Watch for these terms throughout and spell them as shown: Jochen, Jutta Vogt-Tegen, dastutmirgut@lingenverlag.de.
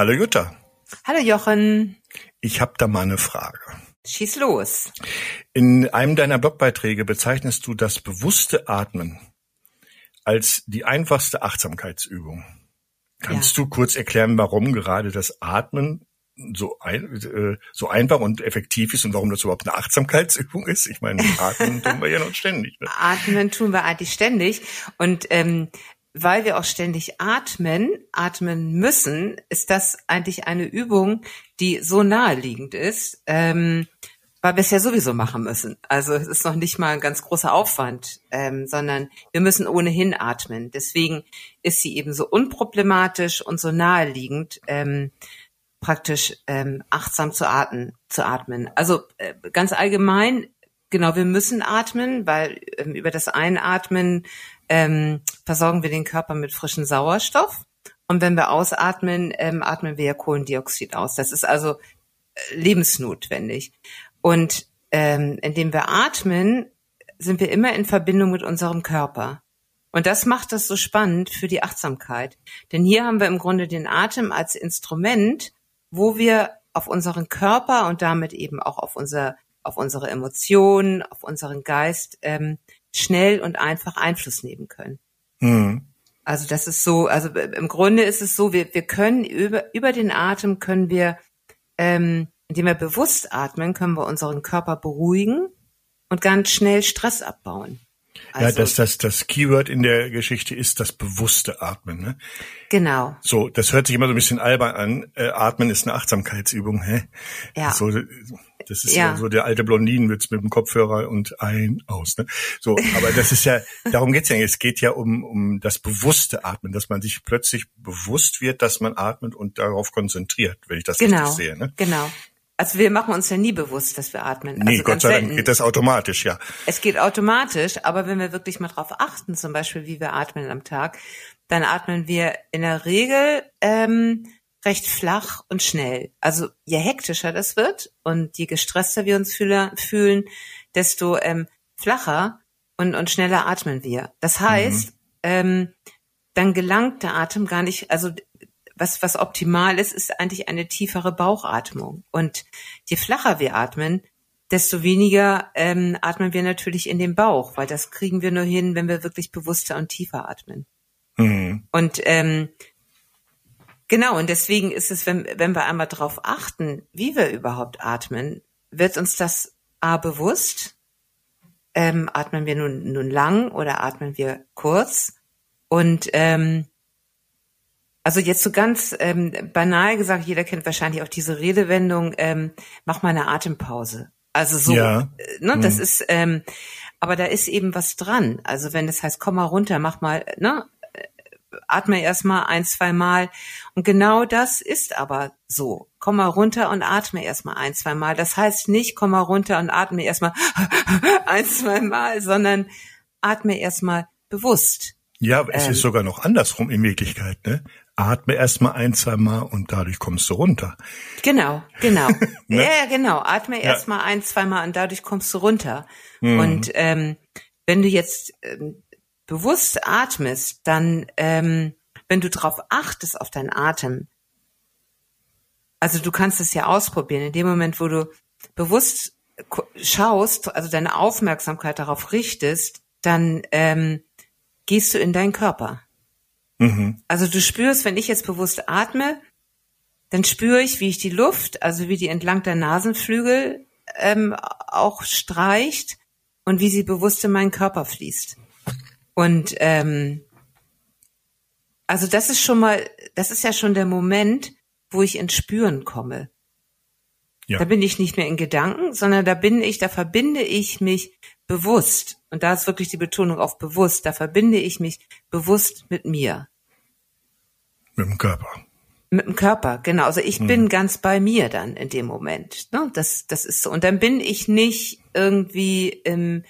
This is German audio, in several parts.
Hallo Jutta. Hallo Jochen. Ich habe da mal eine Frage. Schieß los. In einem deiner Blogbeiträge bezeichnest du das bewusste Atmen als die einfachste Achtsamkeitsübung. Kannst du kurz erklären, warum gerade das Atmen so einfach und effektiv ist und warum das überhaupt eine Achtsamkeitsübung ist? Ich meine, Atmen tun wir ja noch ständig. Ne? Atmen tun wir eigentlich ständig. Und weil wir auch ständig atmen müssen, ist das eigentlich eine Übung, die so naheliegend ist, weil wir es ja sowieso machen müssen. Also es ist noch nicht mal ein ganz großer Aufwand, sondern wir müssen ohnehin atmen. Deswegen ist sie eben so unproblematisch und so naheliegend, praktisch achtsam zu atmen. Also ganz allgemein, genau, wir müssen atmen, weil über das Einatmen versorgen wir den Körper mit frischem Sauerstoff. Und wenn wir ausatmen, atmen wir ja Kohlendioxid aus. Das ist also lebensnotwendig. Und indem wir atmen, sind wir immer in Verbindung mit unserem Körper. Und das macht das so spannend für die Achtsamkeit. Denn hier haben wir im Grunde den Atem als Instrument, wo wir auf unseren Körper und damit eben auch auf unsere Emotionen, auf unseren Geist schnell und einfach Einfluss nehmen können. Mhm. Also das ist so, also im Grunde ist es so, wir können über den Atem können wir, indem wir bewusst atmen, können wir unseren Körper beruhigen und ganz schnell Stress abbauen. Also, ja, das Keyword in der Geschichte ist das bewusste Atmen, ne? Genau. So, das hört sich immer so ein bisschen albern an. Atmen ist eine Achtsamkeitsübung, hä? Ja. So, das ist ja so der alte Blondinenwitz mit dem Kopfhörer und ein, aus, ne? So, aber das ist ja, darum geht's ja nicht. Es geht ja um das bewusste Atmen, dass man sich plötzlich bewusst wird, dass man atmet und darauf konzentriert, wenn ich das richtig sehe, ne? Genau. Also wir machen uns ja nie bewusst, dass wir atmen. Nee, also Gott sei Dank geht das automatisch, ja. Es geht automatisch, aber wenn wir wirklich mal drauf achten, zum Beispiel wie wir atmen am Tag, dann atmen wir in der Regel recht flach und schnell. Also je hektischer das wird und je gestresster wir uns fühlen, desto flacher und schneller atmen wir. Das heißt, dann gelangt der Atem gar nicht, also was optimal ist, ist eigentlich eine tiefere Bauchatmung. Und je flacher wir atmen, desto weniger atmen wir natürlich in den Bauch, weil das kriegen wir nur hin, wenn wir wirklich bewusster und tiefer atmen. Mhm. Und genau, und deswegen ist es, wenn wir einmal darauf achten, wie wir überhaupt atmen, wird uns das A bewusst, atmen wir nun lang oder atmen wir kurz und also jetzt so ganz banal gesagt, jeder kennt wahrscheinlich auch diese Redewendung, mach mal eine Atempause. Also so, ja. Das ist, aber da ist eben was dran. Also wenn das heißt, komm mal runter, mach mal, atme erst mal 1, 2 Mal. Und genau das ist aber so. Komm mal runter und atme erst mal 1, 2 Mal. Das heißt nicht, komm mal runter und atme erst mal 1, 2 Mal, sondern atme erst mal bewusst. Ja, es ist sogar noch andersrum in Wirklichkeit, ne? Atme erstmal 1, 2 Mal und dadurch kommst du runter. Genau. Ne? Ja, genau. Atme erstmal 1, 2 Mal und dadurch kommst du runter. Mhm. Und wenn du jetzt bewusst atmest, dann, wenn du drauf achtest auf deinen Atem, also du kannst es ja ausprobieren, in dem Moment, wo du bewusst schaust, also deine Aufmerksamkeit darauf richtest, dann gehst du in deinen Körper. Mhm. Also du spürst, wenn ich jetzt bewusst atme, dann spüre ich, wie ich die Luft, also wie die entlang der Nasenflügel auch streicht und wie sie bewusst in meinen Körper fließt. Und also das ist schon mal, das ist ja schon der Moment, wo ich ins Spüren komme. Ja. Da bin ich nicht mehr in Gedanken, sondern da verbinde ich mich bewusst. Und da ist wirklich die Betonung auf bewusst. Da verbinde ich mich bewusst mit mir. Mit dem Körper. Mit dem Körper, genau. Also ich bin ganz bei mir dann in dem Moment. Ne? Das ist so. Und dann bin ich nicht irgendwie im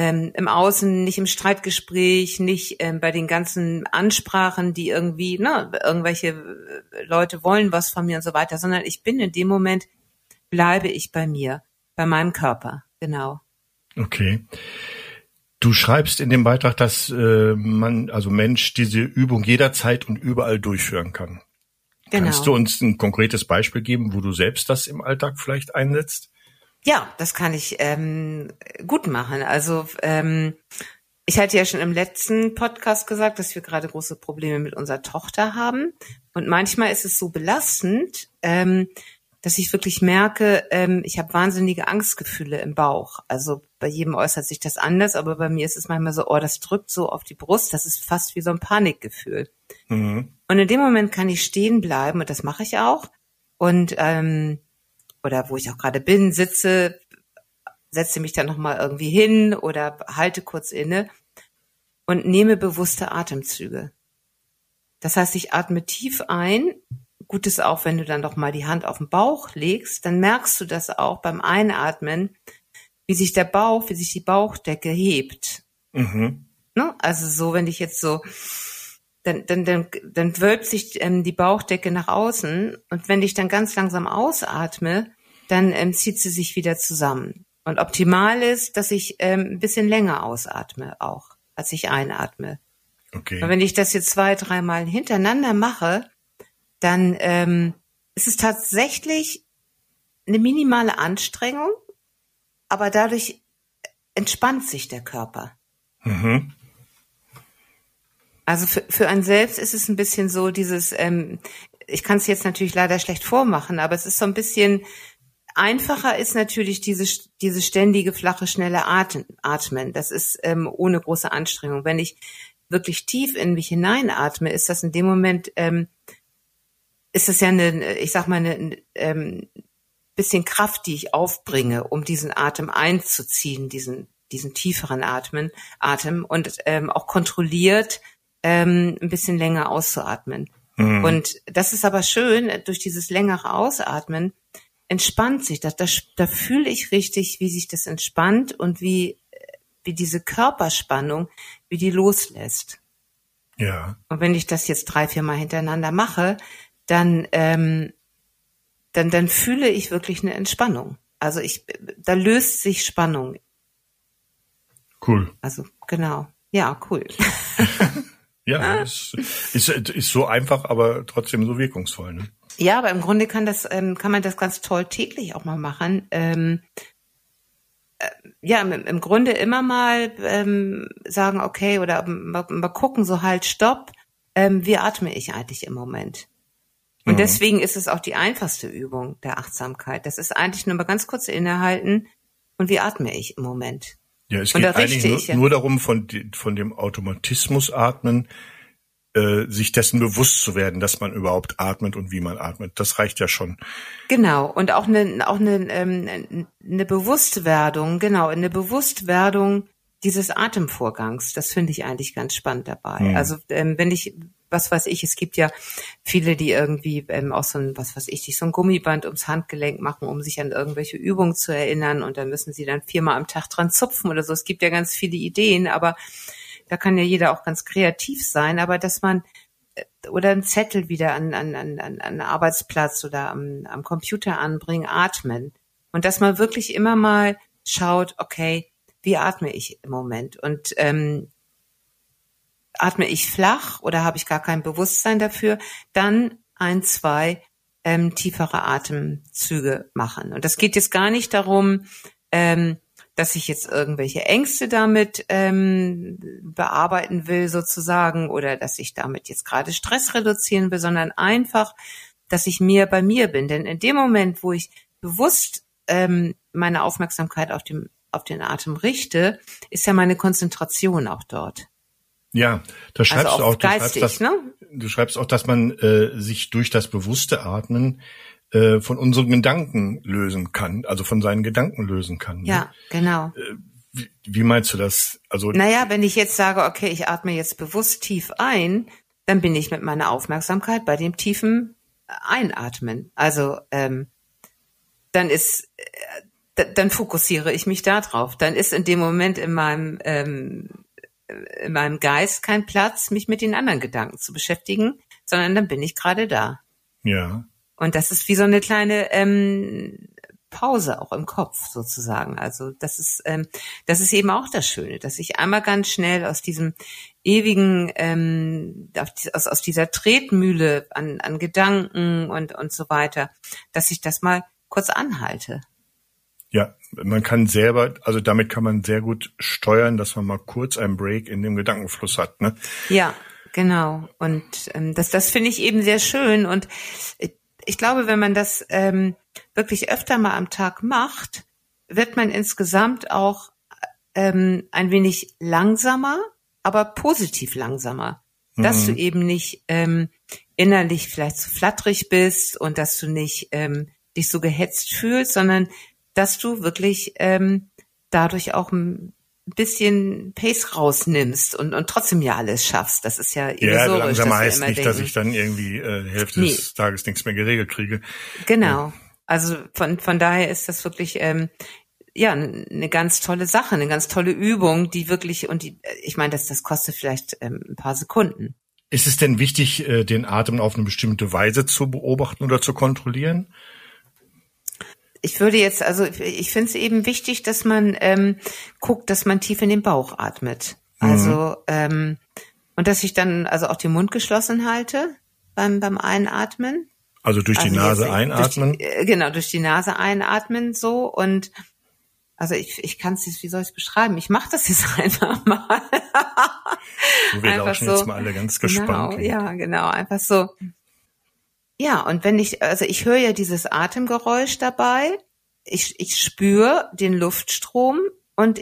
Außen, nicht im Streitgespräch, nicht bei den ganzen Ansprachen, die irgendwie, irgendwelche Leute wollen was von mir und so weiter, sondern ich bin in dem Moment, bleibe ich bei mir, bei meinem Körper. Genau. Okay. Du schreibst in dem Beitrag, dass man, also Mensch, diese Übung jederzeit und überall durchführen kann. Genau. Kannst du uns ein konkretes Beispiel geben, wo du selbst das im Alltag vielleicht einsetzt? Ja, das kann ich gut machen. Also ich hatte ja schon im letzten Podcast gesagt, dass wir gerade große Probleme mit unserer Tochter haben. Und manchmal ist es so belastend, dass ich wirklich merke, ich habe wahnsinnige Angstgefühle im Bauch. Also bei jedem äußert sich das anders, aber bei mir ist es manchmal so, oh, das drückt so auf die Brust. Das ist fast wie so ein Panikgefühl. Mhm. Und in dem Moment kann ich stehen bleiben, und das mache ich auch. Und oder wo ich auch gerade bin, sitze, setze mich dann nochmal irgendwie hin oder halte kurz inne und nehme bewusste Atemzüge. Das heißt, ich atme tief ein. Gut ist auch, wenn du dann doch mal die Hand auf den Bauch legst, dann merkst du das auch beim Einatmen, wie sich der Bauch, wie sich die Bauchdecke hebt. Mhm. Ne? Also so, wenn ich jetzt so, dann wölbt sich die Bauchdecke nach außen, und wenn ich dann ganz langsam ausatme, dann zieht sie sich wieder zusammen. Und optimal ist, dass ich ein bisschen länger ausatme auch, als ich einatme. Okay. Und wenn ich das jetzt 2-3 Mal hintereinander mache, dann ist es tatsächlich eine minimale Anstrengung, aber dadurch entspannt sich der Körper. Mhm. Also für einen selbst ist es ein bisschen so dieses, ich kann es jetzt natürlich leider schlecht vormachen, aber es ist so ein bisschen einfacher, ist natürlich diese ständige, flache, schnelle Atmen. Das ist ohne große Anstrengung. Wenn ich wirklich tief in mich hineinatme, ist das in dem Moment, ist das ja eine, ich sag mal, ein bisschen Kraft, die ich aufbringe, um diesen Atem einzuziehen, diesen tieferen Atem und auch kontrolliert ein bisschen länger auszuatmen. Mhm. Und das ist aber schön, durch dieses längere Ausatmen entspannt sich das. Da fühle ich richtig, wie sich das entspannt und wie diese Körperspannung, wie die loslässt. Ja. Und wenn ich das jetzt 3-4 Mal hintereinander mache, dann fühle ich wirklich eine Entspannung. Also da löst sich Spannung. Cool. Also genau. Ja, cool. Ja, ist so einfach, aber trotzdem so wirkungsvoll. Ne? Ja, aber im Grunde kann man das ganz toll täglich auch mal machen. Im Grunde immer mal sagen, okay, oder mal gucken, so halt, stopp, wie atme ich eigentlich im Moment? Und deswegen ist es auch die einfachste Übung der Achtsamkeit. Das ist eigentlich nur mal ganz kurz innehalten und wie atme ich im Moment? Ja, es geht eigentlich nur darum, von dem Automatismus atmen, sich dessen bewusst zu werden, dass man überhaupt atmet und wie man atmet. Das reicht ja schon. Genau, und auch eine Bewusstwerdung, eine Bewusstwerdung dieses Atemvorgangs. Das finde ich eigentlich ganz spannend dabei. Mhm. Also wenn ich... was weiß ich, es gibt ja viele, die irgendwie auch so ein, sich so ein Gummiband ums Handgelenk machen, um sich an irgendwelche Übungen zu erinnern, und da müssen sie dann 4-mal am Tag dran zupfen oder so. Es gibt ja ganz viele Ideen, aber da kann ja jeder auch ganz kreativ sein, aber dass man, oder einen Zettel wieder an einen Arbeitsplatz oder am Computer anbringen, atmen. Und dass man wirklich immer mal schaut, okay, wie atme ich im Moment? Und atme ich flach oder habe ich gar kein Bewusstsein dafür, dann 1-2 tiefere Atemzüge machen. Und das geht jetzt gar nicht darum, dass ich jetzt irgendwelche Ängste damit bearbeiten will sozusagen, oder dass ich damit jetzt gerade Stress reduzieren will, sondern einfach, dass ich mehr bei mir bin. Denn in dem Moment, wo ich bewusst meine Aufmerksamkeit auf den Atem richte, ist ja meine Konzentration auch dort. Ja, da schreibst also du auch, du schreibst auch, dass man sich durch das bewusste Atmen von unseren Gedanken lösen kann, also von seinen Gedanken lösen kann. Ja, ne? Genau. Wie meinst du das? Also, naja, wenn ich jetzt sage, okay, ich atme jetzt bewusst tief ein, dann bin ich mit meiner Aufmerksamkeit bei dem tiefen Einatmen. Also dann fokussiere ich mich da drauf. Dann ist in dem Moment in meinem Geist kein Platz, mich mit den anderen Gedanken zu beschäftigen, sondern dann bin ich gerade da. Ja. Und das ist wie so eine kleine Pause auch im Kopf sozusagen. Also das ist eben auch das Schöne, dass ich einmal ganz schnell aus diesem ewigen, aus dieser Tretmühle an Gedanken und so weiter, dass ich das mal kurz anhalte. Ja, man kann selber, also damit kann man sehr gut steuern, dass man mal kurz einen Break in dem Gedankenfluss hat, ne? Ja, genau. Und das finde ich eben sehr schön. Und ich glaube, wenn man das wirklich öfter mal am Tag macht, wird man insgesamt auch ein wenig langsamer, aber positiv langsamer. Dass du eben nicht innerlich vielleicht so flatterig bist und dass du nicht dich so gehetzt fühlst, sondern dass du wirklich dadurch auch ein bisschen Pace rausnimmst und trotzdem ja alles schaffst. Das ist ja illusorisch. Ja, langsam heißt nicht, denken, dass ich dann irgendwie Hälfte des Tages nichts mehr geregelt kriege. Genau. Ja. Also von daher ist das wirklich eine ganz tolle Sache, eine ganz tolle Übung, die wirklich, und die, ich meine, das kostet vielleicht ein paar Sekunden. Ist es denn wichtig, den Atem auf eine bestimmte Weise zu beobachten oder zu kontrollieren? Ich würde jetzt, also ich finde es eben wichtig, dass man guckt, dass man tief in den Bauch atmet. Also und dass ich dann also auch den Mund geschlossen halte beim Einatmen. Also durch die Nase einatmen? Durch die Nase einatmen so. Und also ich kann es jetzt, wie soll ich es beschreiben? Ich mache das jetzt einfach mal. So, wir lauschen so, jetzt mal alle ganz gespannt. Genau, ja, genau, einfach so. Ja, und wenn ich höre ja dieses Atemgeräusch dabei, ich spüre den Luftstrom und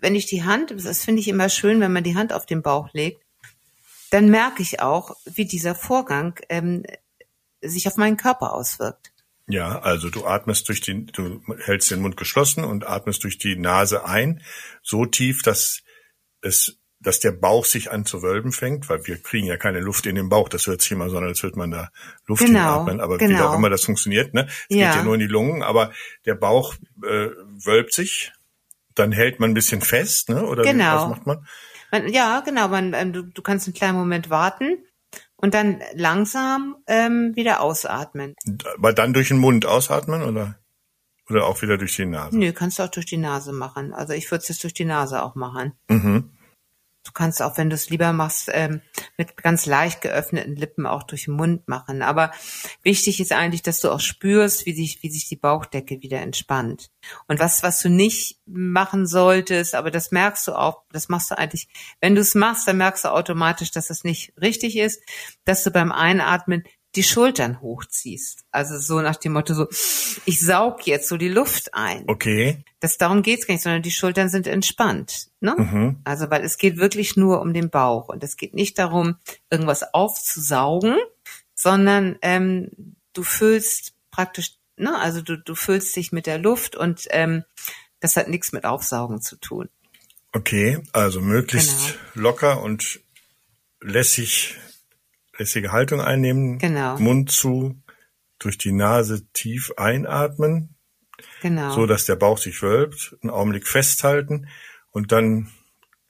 wenn ich die Hand, das finde ich immer schön, wenn man die Hand auf den Bauch legt, dann merke ich auch, wie dieser Vorgang sich auf meinen Körper auswirkt. Ja, also du hältst den Mund geschlossen und atmest durch die Nase ein, so tief, dass der Bauch sich an zu wölben fängt, weil wir kriegen ja keine Luft in den Bauch, das hört sich immer, sondern als wird man da Luft hinatmen, aber wie auch immer das funktioniert, ne? Es geht ja nur in die Lungen, aber der Bauch wölbt sich, dann hält man ein bisschen fest, ne? Oder was macht man? Du kannst einen kleinen Moment warten und dann langsam wieder ausatmen. Aber dann durch den Mund ausatmen oder auch wieder durch die Nase? Nö, kannst du auch durch die Nase machen. Also ich würde es jetzt durch die Nase auch machen. Mhm. Du kannst auch, wenn du es lieber machst, mit ganz leicht geöffneten Lippen auch durch den Mund machen. Aber wichtig ist eigentlich, dass du auch spürst, wie sich die Bauchdecke wieder entspannt. Und was du nicht machen solltest, aber das merkst du auch, das machst du eigentlich, wenn du es machst, dann merkst du automatisch, dass es nicht richtig ist, dass du beim Einatmen die Schultern hochziehst. Also so nach dem Motto, so ich saug jetzt so die Luft ein. Okay. Darum geht's gar nicht, sondern die Schultern sind entspannt. Ne? Mhm. Also weil es geht wirklich nur um den Bauch. Und es geht nicht darum, irgendwas aufzusaugen, sondern du füllst praktisch, ne? Also du füllst dich mit der Luft und das hat nichts mit Aufsaugen zu tun. Okay, also möglichst locker und lässige Haltung einnehmen, Mund zu, durch die Nase tief einatmen, so dass der Bauch sich wölbt, einen Augenblick festhalten und dann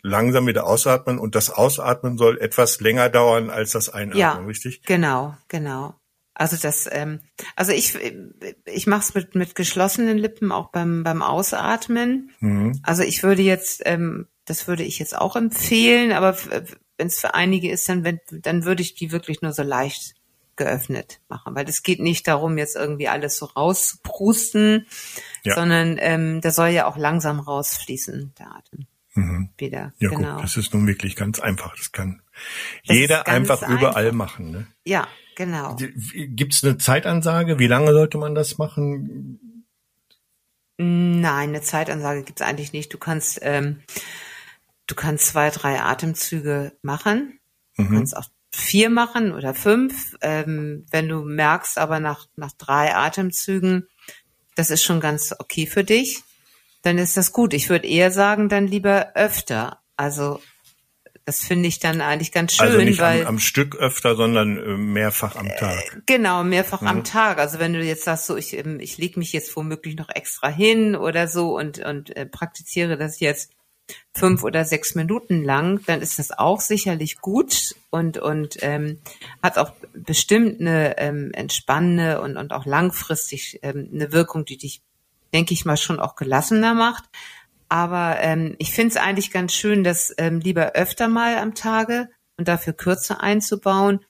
langsam wieder ausatmen. Und das Ausatmen soll etwas länger dauern als das Einatmen, richtig? Genau. Also das, ich mache es mit geschlossenen Lippen auch beim Ausatmen. Mhm. Also ich würde jetzt, das würde ich jetzt auch empfehlen, aber wenn es für einige ist, dann würde ich die wirklich nur so leicht geöffnet machen, weil es geht nicht darum, jetzt irgendwie alles so rauszuprusten, sondern da soll ja auch langsam rausfließen, der Atem wieder. Ja, gut, das ist nun wirklich ganz einfach. Das kann jeder einfach überall machen. Ne? Ja, genau. Gibt es eine Zeitansage? Wie lange sollte man das machen? Nein, eine Zeitansage gibt es eigentlich nicht. Du kannst 2, 3 Atemzüge machen. Du kannst auch 4 machen oder 5. Wenn du merkst, aber nach 3 Atemzügen, das ist schon ganz okay für dich, dann ist das gut. Ich würde eher sagen, dann lieber öfter. Also das finde ich dann eigentlich ganz schön. Also nicht weil am Stück öfter, sondern mehrfach am Tag. Genau, mehrfach am Tag. Also wenn du jetzt sagst, so ich lege mich jetzt womöglich noch extra hin oder so und praktiziere das jetzt 5 oder 6 Minuten lang, dann ist das auch sicherlich gut und hat auch bestimmt eine entspannende und auch langfristig eine Wirkung, die dich, denke ich mal, schon auch gelassener macht. Aber ich finde es eigentlich ganz schön, das lieber öfter mal am Tage und dafür kürzer einzubauen,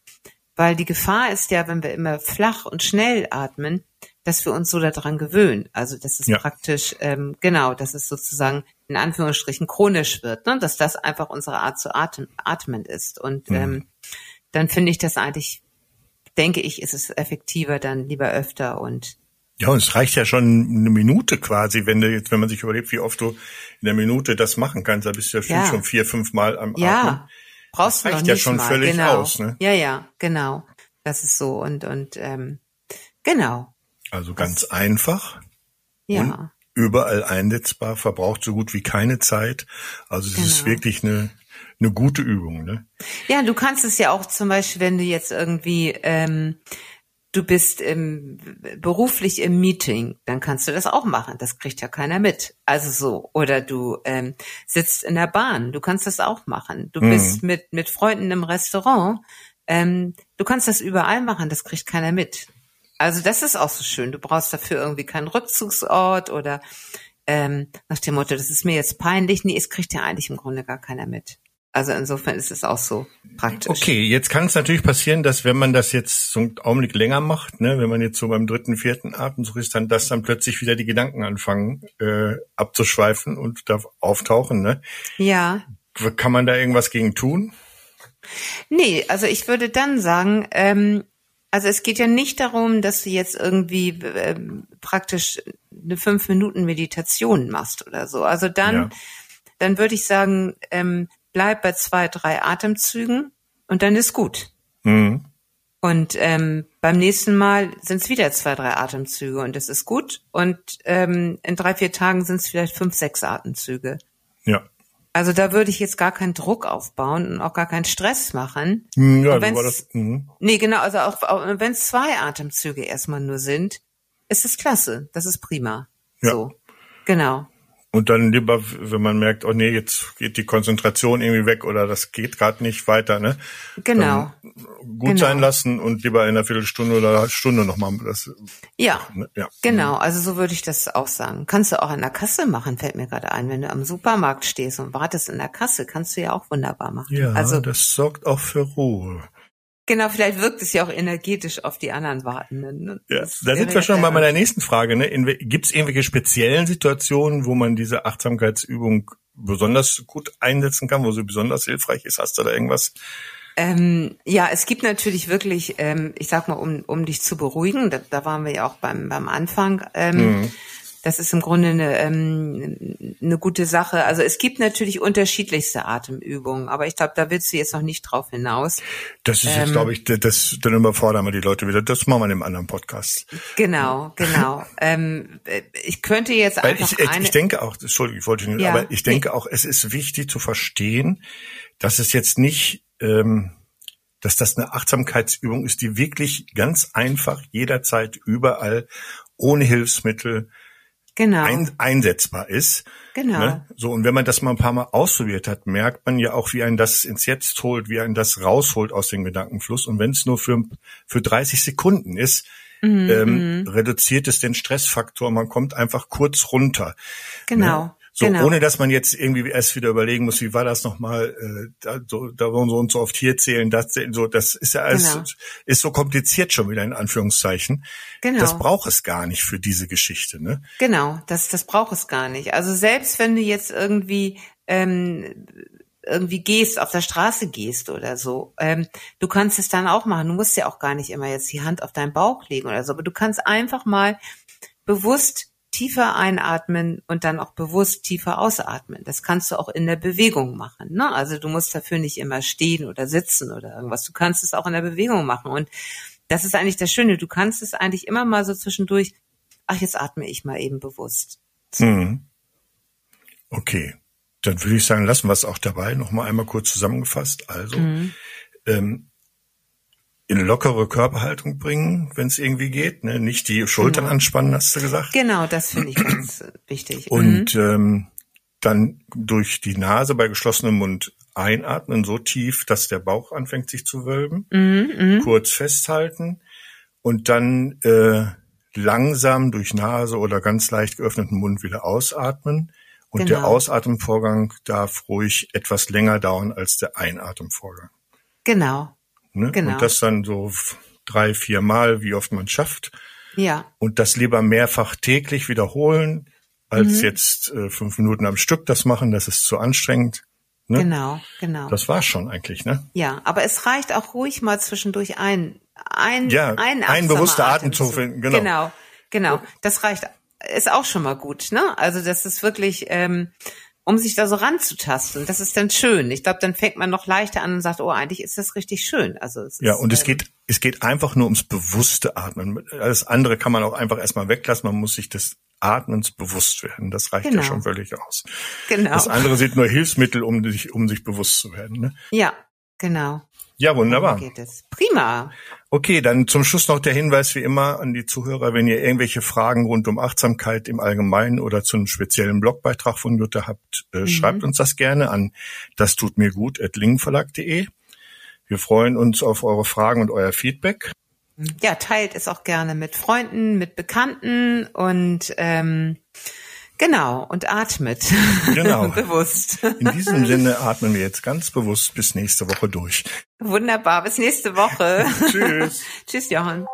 weil die Gefahr ist ja, wenn wir immer flach und schnell atmen, dass wir uns so daran gewöhnen. Also dass es praktisch, dass es sozusagen in Anführungsstrichen chronisch wird, ne? Dass das einfach unsere Art zu atmen ist. Und dann finde ich das eigentlich, denke ich, ist es effektiver, dann lieber öfter und ja, und es reicht ja schon eine Minute quasi, wenn man sich überlegt, wie oft du in der Minute das machen kannst, da bist du ja schon 4-5 Mal am Atmen. Ja, brauchst du noch nicht mal. Das reicht ja schon völlig aus, ne? Ja, genau. Das ist so und genau. Also ganz einfach. Ja. Und überall einsetzbar, verbraucht so gut wie keine Zeit. Also es ist wirklich eine gute Übung, ne? Ja, du kannst es ja auch zum Beispiel, wenn du jetzt irgendwie du bist beruflich im Meeting, dann kannst du das auch machen. Das kriegt ja keiner mit. Also so. Oder du sitzt in der Bahn, du kannst das auch machen. Du bist mit Freunden im Restaurant, du kannst das überall machen, das kriegt keiner mit. Also das ist auch so schön. Du brauchst dafür irgendwie keinen Rückzugsort oder nach dem Motto, das ist mir jetzt peinlich. Nee, es kriegt ja eigentlich im Grunde gar keiner mit. Also insofern ist es auch so praktisch. Okay, jetzt kann es natürlich passieren, dass wenn man das jetzt so einen Augenblick länger macht, ne, wenn man jetzt so beim 3., 4. Atemzug ist, dass dann plötzlich wieder die Gedanken anfangen abzuschweifen und da auftauchen. Ne? Ja. Kann man da irgendwas gegen tun? Nee, also ich würde dann sagen, also es geht ja nicht darum, dass du jetzt irgendwie praktisch eine 5-Minuten-Meditation machst oder so. Also dann würde ich sagen, bleib bei 2, 3 Atemzügen und dann ist gut. Mhm. Und beim nächsten Mal sind es wieder 2, 3 Atemzüge und es ist gut. Und in 3, 4 Tagen sind es vielleicht 5, 6 Atemzüge. Ja. Also da würde ich jetzt gar keinen Druck aufbauen und auch gar keinen Stress machen. Ja, so war das. Nee, genau. Also auch wenn es 2 Atemzüge erstmal nur sind, ist es klasse. Das ist prima. Ja. So, genau. Und dann lieber, wenn man merkt, oh nee, jetzt geht die Konzentration irgendwie weg oder das geht gerade nicht weiter, ne? Genau. Dann gut sein lassen und lieber in einer Viertelstunde oder einer Stunde nochmal das. Ja, ne? Ja, genau. Also so würde ich das auch sagen. Kannst du auch an der Kasse machen, fällt mir gerade ein. Wenn du am Supermarkt stehst und wartest in der Kasse, kannst du ja auch wunderbar machen. Ja, also, das sorgt auch für Ruhe. Genau, vielleicht wirkt es ja auch energetisch auf die anderen Wartenden. Ja, da sind wir schon bei meiner nächsten Frage. Ne? Gibt es irgendwelche speziellen Situationen, wo man diese Achtsamkeitsübung besonders gut einsetzen kann, wo sie besonders hilfreich ist? Hast du da irgendwas? Ja, es gibt natürlich wirklich, ich sag mal, um dich zu beruhigen, da waren wir ja auch beim Anfang, das ist im Grunde eine gute Sache. Also es gibt natürlich unterschiedlichste Atemübungen, aber ich glaube, da willst du jetzt noch nicht drauf hinaus. Das ist jetzt, glaube ich, dann überfordern wir die Leute wieder. Das machen wir in einem anderen Podcast. Genau. Ich könnte jetzt einfach ich denke auch, Entschuldigung, ich wollte nicht, aber ich denke auch, es ist wichtig zu verstehen, dass es jetzt nicht dass das eine Achtsamkeitsübung ist, die wirklich ganz einfach jederzeit überall ohne Hilfsmittel einsetzbar ist. Genau. Ne? So, und wenn man das mal ein paar Mal ausprobiert hat, merkt man ja auch, wie einen das ins Jetzt holt, wie einen das rausholt aus dem Gedankenfluss. Und wenn es nur für 30 Sekunden ist, reduziert es den Stressfaktor. Man kommt einfach kurz runter. Genau. Ne? So, ohne dass man jetzt irgendwie erst wieder überlegen muss, wie war das nochmal, da wollen wir uns so oft hier zählen, das so, das ist ja alles, ist so kompliziert schon wieder in Anführungszeichen. Genau. Das braucht es gar nicht für diese Geschichte, ne? Genau, das braucht es gar nicht. Also selbst wenn du jetzt irgendwie gehst, auf der Straße gehst oder so, du kannst es dann auch machen. Du musst ja auch gar nicht immer jetzt die Hand auf deinen Bauch legen oder so, aber du kannst einfach mal bewusst tiefer einatmen und dann auch bewusst tiefer ausatmen. Das kannst du auch in der Bewegung machen, ne? Also du musst dafür nicht immer stehen oder sitzen oder irgendwas. Du kannst es auch in der Bewegung machen. Und das ist eigentlich das Schöne. Du kannst es eigentlich immer mal so zwischendurch, jetzt atme ich mal eben bewusst. So. Okay. Dann würde ich sagen, lassen wir es auch dabei. Nochmal einmal kurz zusammengefasst. Also in lockere Körperhaltung bringen, wenn es irgendwie geht, ne? Nicht die Schultern anspannen, hast du gesagt. Genau, das finde ich ganz wichtig. Und dann durch die Nase bei geschlossenem Mund einatmen, so tief, dass der Bauch anfängt sich zu wölben. Kurz festhalten und dann langsam durch Nase oder ganz leicht geöffneten Mund wieder ausatmen Und genau, der Ausatemvorgang darf ruhig etwas länger dauern als der Einatemvorgang. Genau. Ne? Genau. Und das dann so 3-4 Mal, wie oft man schafft. Ja. Und das lieber mehrfach täglich wiederholen, als jetzt 5 Minuten am Stück das machen. Das ist zu anstrengend. Ne? Genau, genau. Das war's schon eigentlich, ne? Ja, aber es reicht auch ruhig mal zwischendurch ein bewusster Atemzug. Genau. Das reicht, ist auch schon mal gut, ne? Also das ist wirklich, um sich da so ranzutasten, das ist dann schön. Ich glaube, dann fängt man noch leichter an und sagt, oh, eigentlich ist das richtig schön. Also es ja, ist, und es geht einfach nur ums bewusste Atmen. Alles andere kann man auch einfach erstmal weglassen. Man muss sich des Atmens bewusst werden. Das reicht ja schon völlig aus. Genau. Das andere sind nur Hilfsmittel, um sich bewusst zu werden. Ne? Ja, genau. Ja, wunderbar. Geht es. Prima. Okay, dann zum Schluss noch der Hinweis wie immer an die Zuhörer, wenn ihr irgendwelche Fragen rund um Achtsamkeit im Allgemeinen oder zu einem speziellen Blogbeitrag von Jutta habt, schreibt uns das gerne an dastutmirgut@lingenverlag.de. Wir freuen uns auf eure Fragen und euer Feedback. Ja, teilt es auch gerne mit Freunden, mit Bekannten und genau, und atmet. Genau. Bewusst. In diesem Sinne atmen wir jetzt ganz bewusst bis nächste Woche durch. Wunderbar, bis nächste Woche. Tschüss. Tschüss, Jochen.